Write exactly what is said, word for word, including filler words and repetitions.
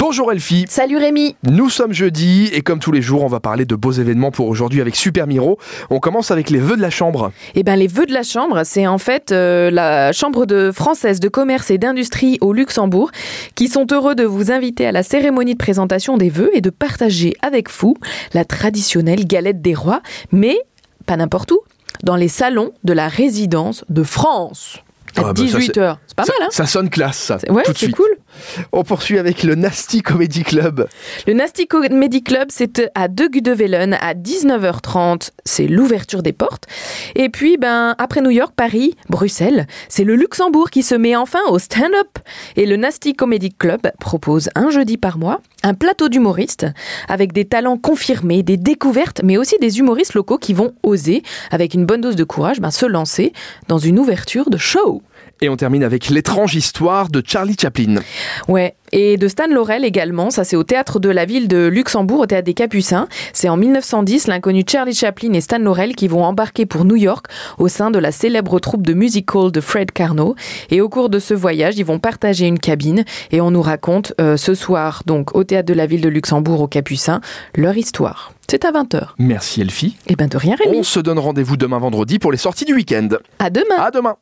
Bonjour Elfi. Salut Rémi. Nous sommes jeudi et comme tous les jours, on va parler de beaux événements pour aujourd'hui avec Super Miro. On commence avec les vœux de la chambre. Eh bien les vœux de la chambre, c'est en fait euh, la chambre de française de commerce et d'industrie au Luxembourg qui sont heureux de vous inviter à la cérémonie de présentation des vœux et de partager avec vous la traditionnelle galette des rois, mais pas n'importe où, dans les salons de la résidence de France. À ah bah dix-huit heures, c'est pas ça, mal hein. Ça sonne classe, ça, ouais, tout de suite. C'est cool. On poursuit avec le Nasty Comedy Club. Le Nasty Comedy Club, c'est à De Gudevelen à dix-neuf heures trente. C'est l'ouverture des portes. Et puis, ben, après New York, Paris, Bruxelles, c'est le Luxembourg qui se met enfin au stand-up. Et le Nasty Comedy Club propose un jeudi par mois un plateau d'humoristes avec des talents confirmés, des découvertes, mais aussi des humoristes locaux qui vont oser, avec une bonne dose de courage, ben, se lancer dans une ouverture de show. Et on termine avec l'étrange histoire de Charlie Chaplin. Ouais, et de Stan Laurel également. Ça, c'est au théâtre de la ville de Luxembourg, au théâtre des Capucins. C'est en mille neuf cent dix, l'inconnu Charlie Chaplin et Stan Laurel qui vont embarquer pour New York au sein de la célèbre troupe de music-hall de Fred Karno. Et au cours de ce voyage, ils vont partager une cabine et on nous raconte euh, ce soir, donc au théâtre de la ville de Luxembourg, aux Capucins, leur histoire. C'est à vingt heures. Merci Elfie. Eh ben de rien Rémi. On se donne rendez-vous demain vendredi pour les sorties du week-end. À demain. À demain.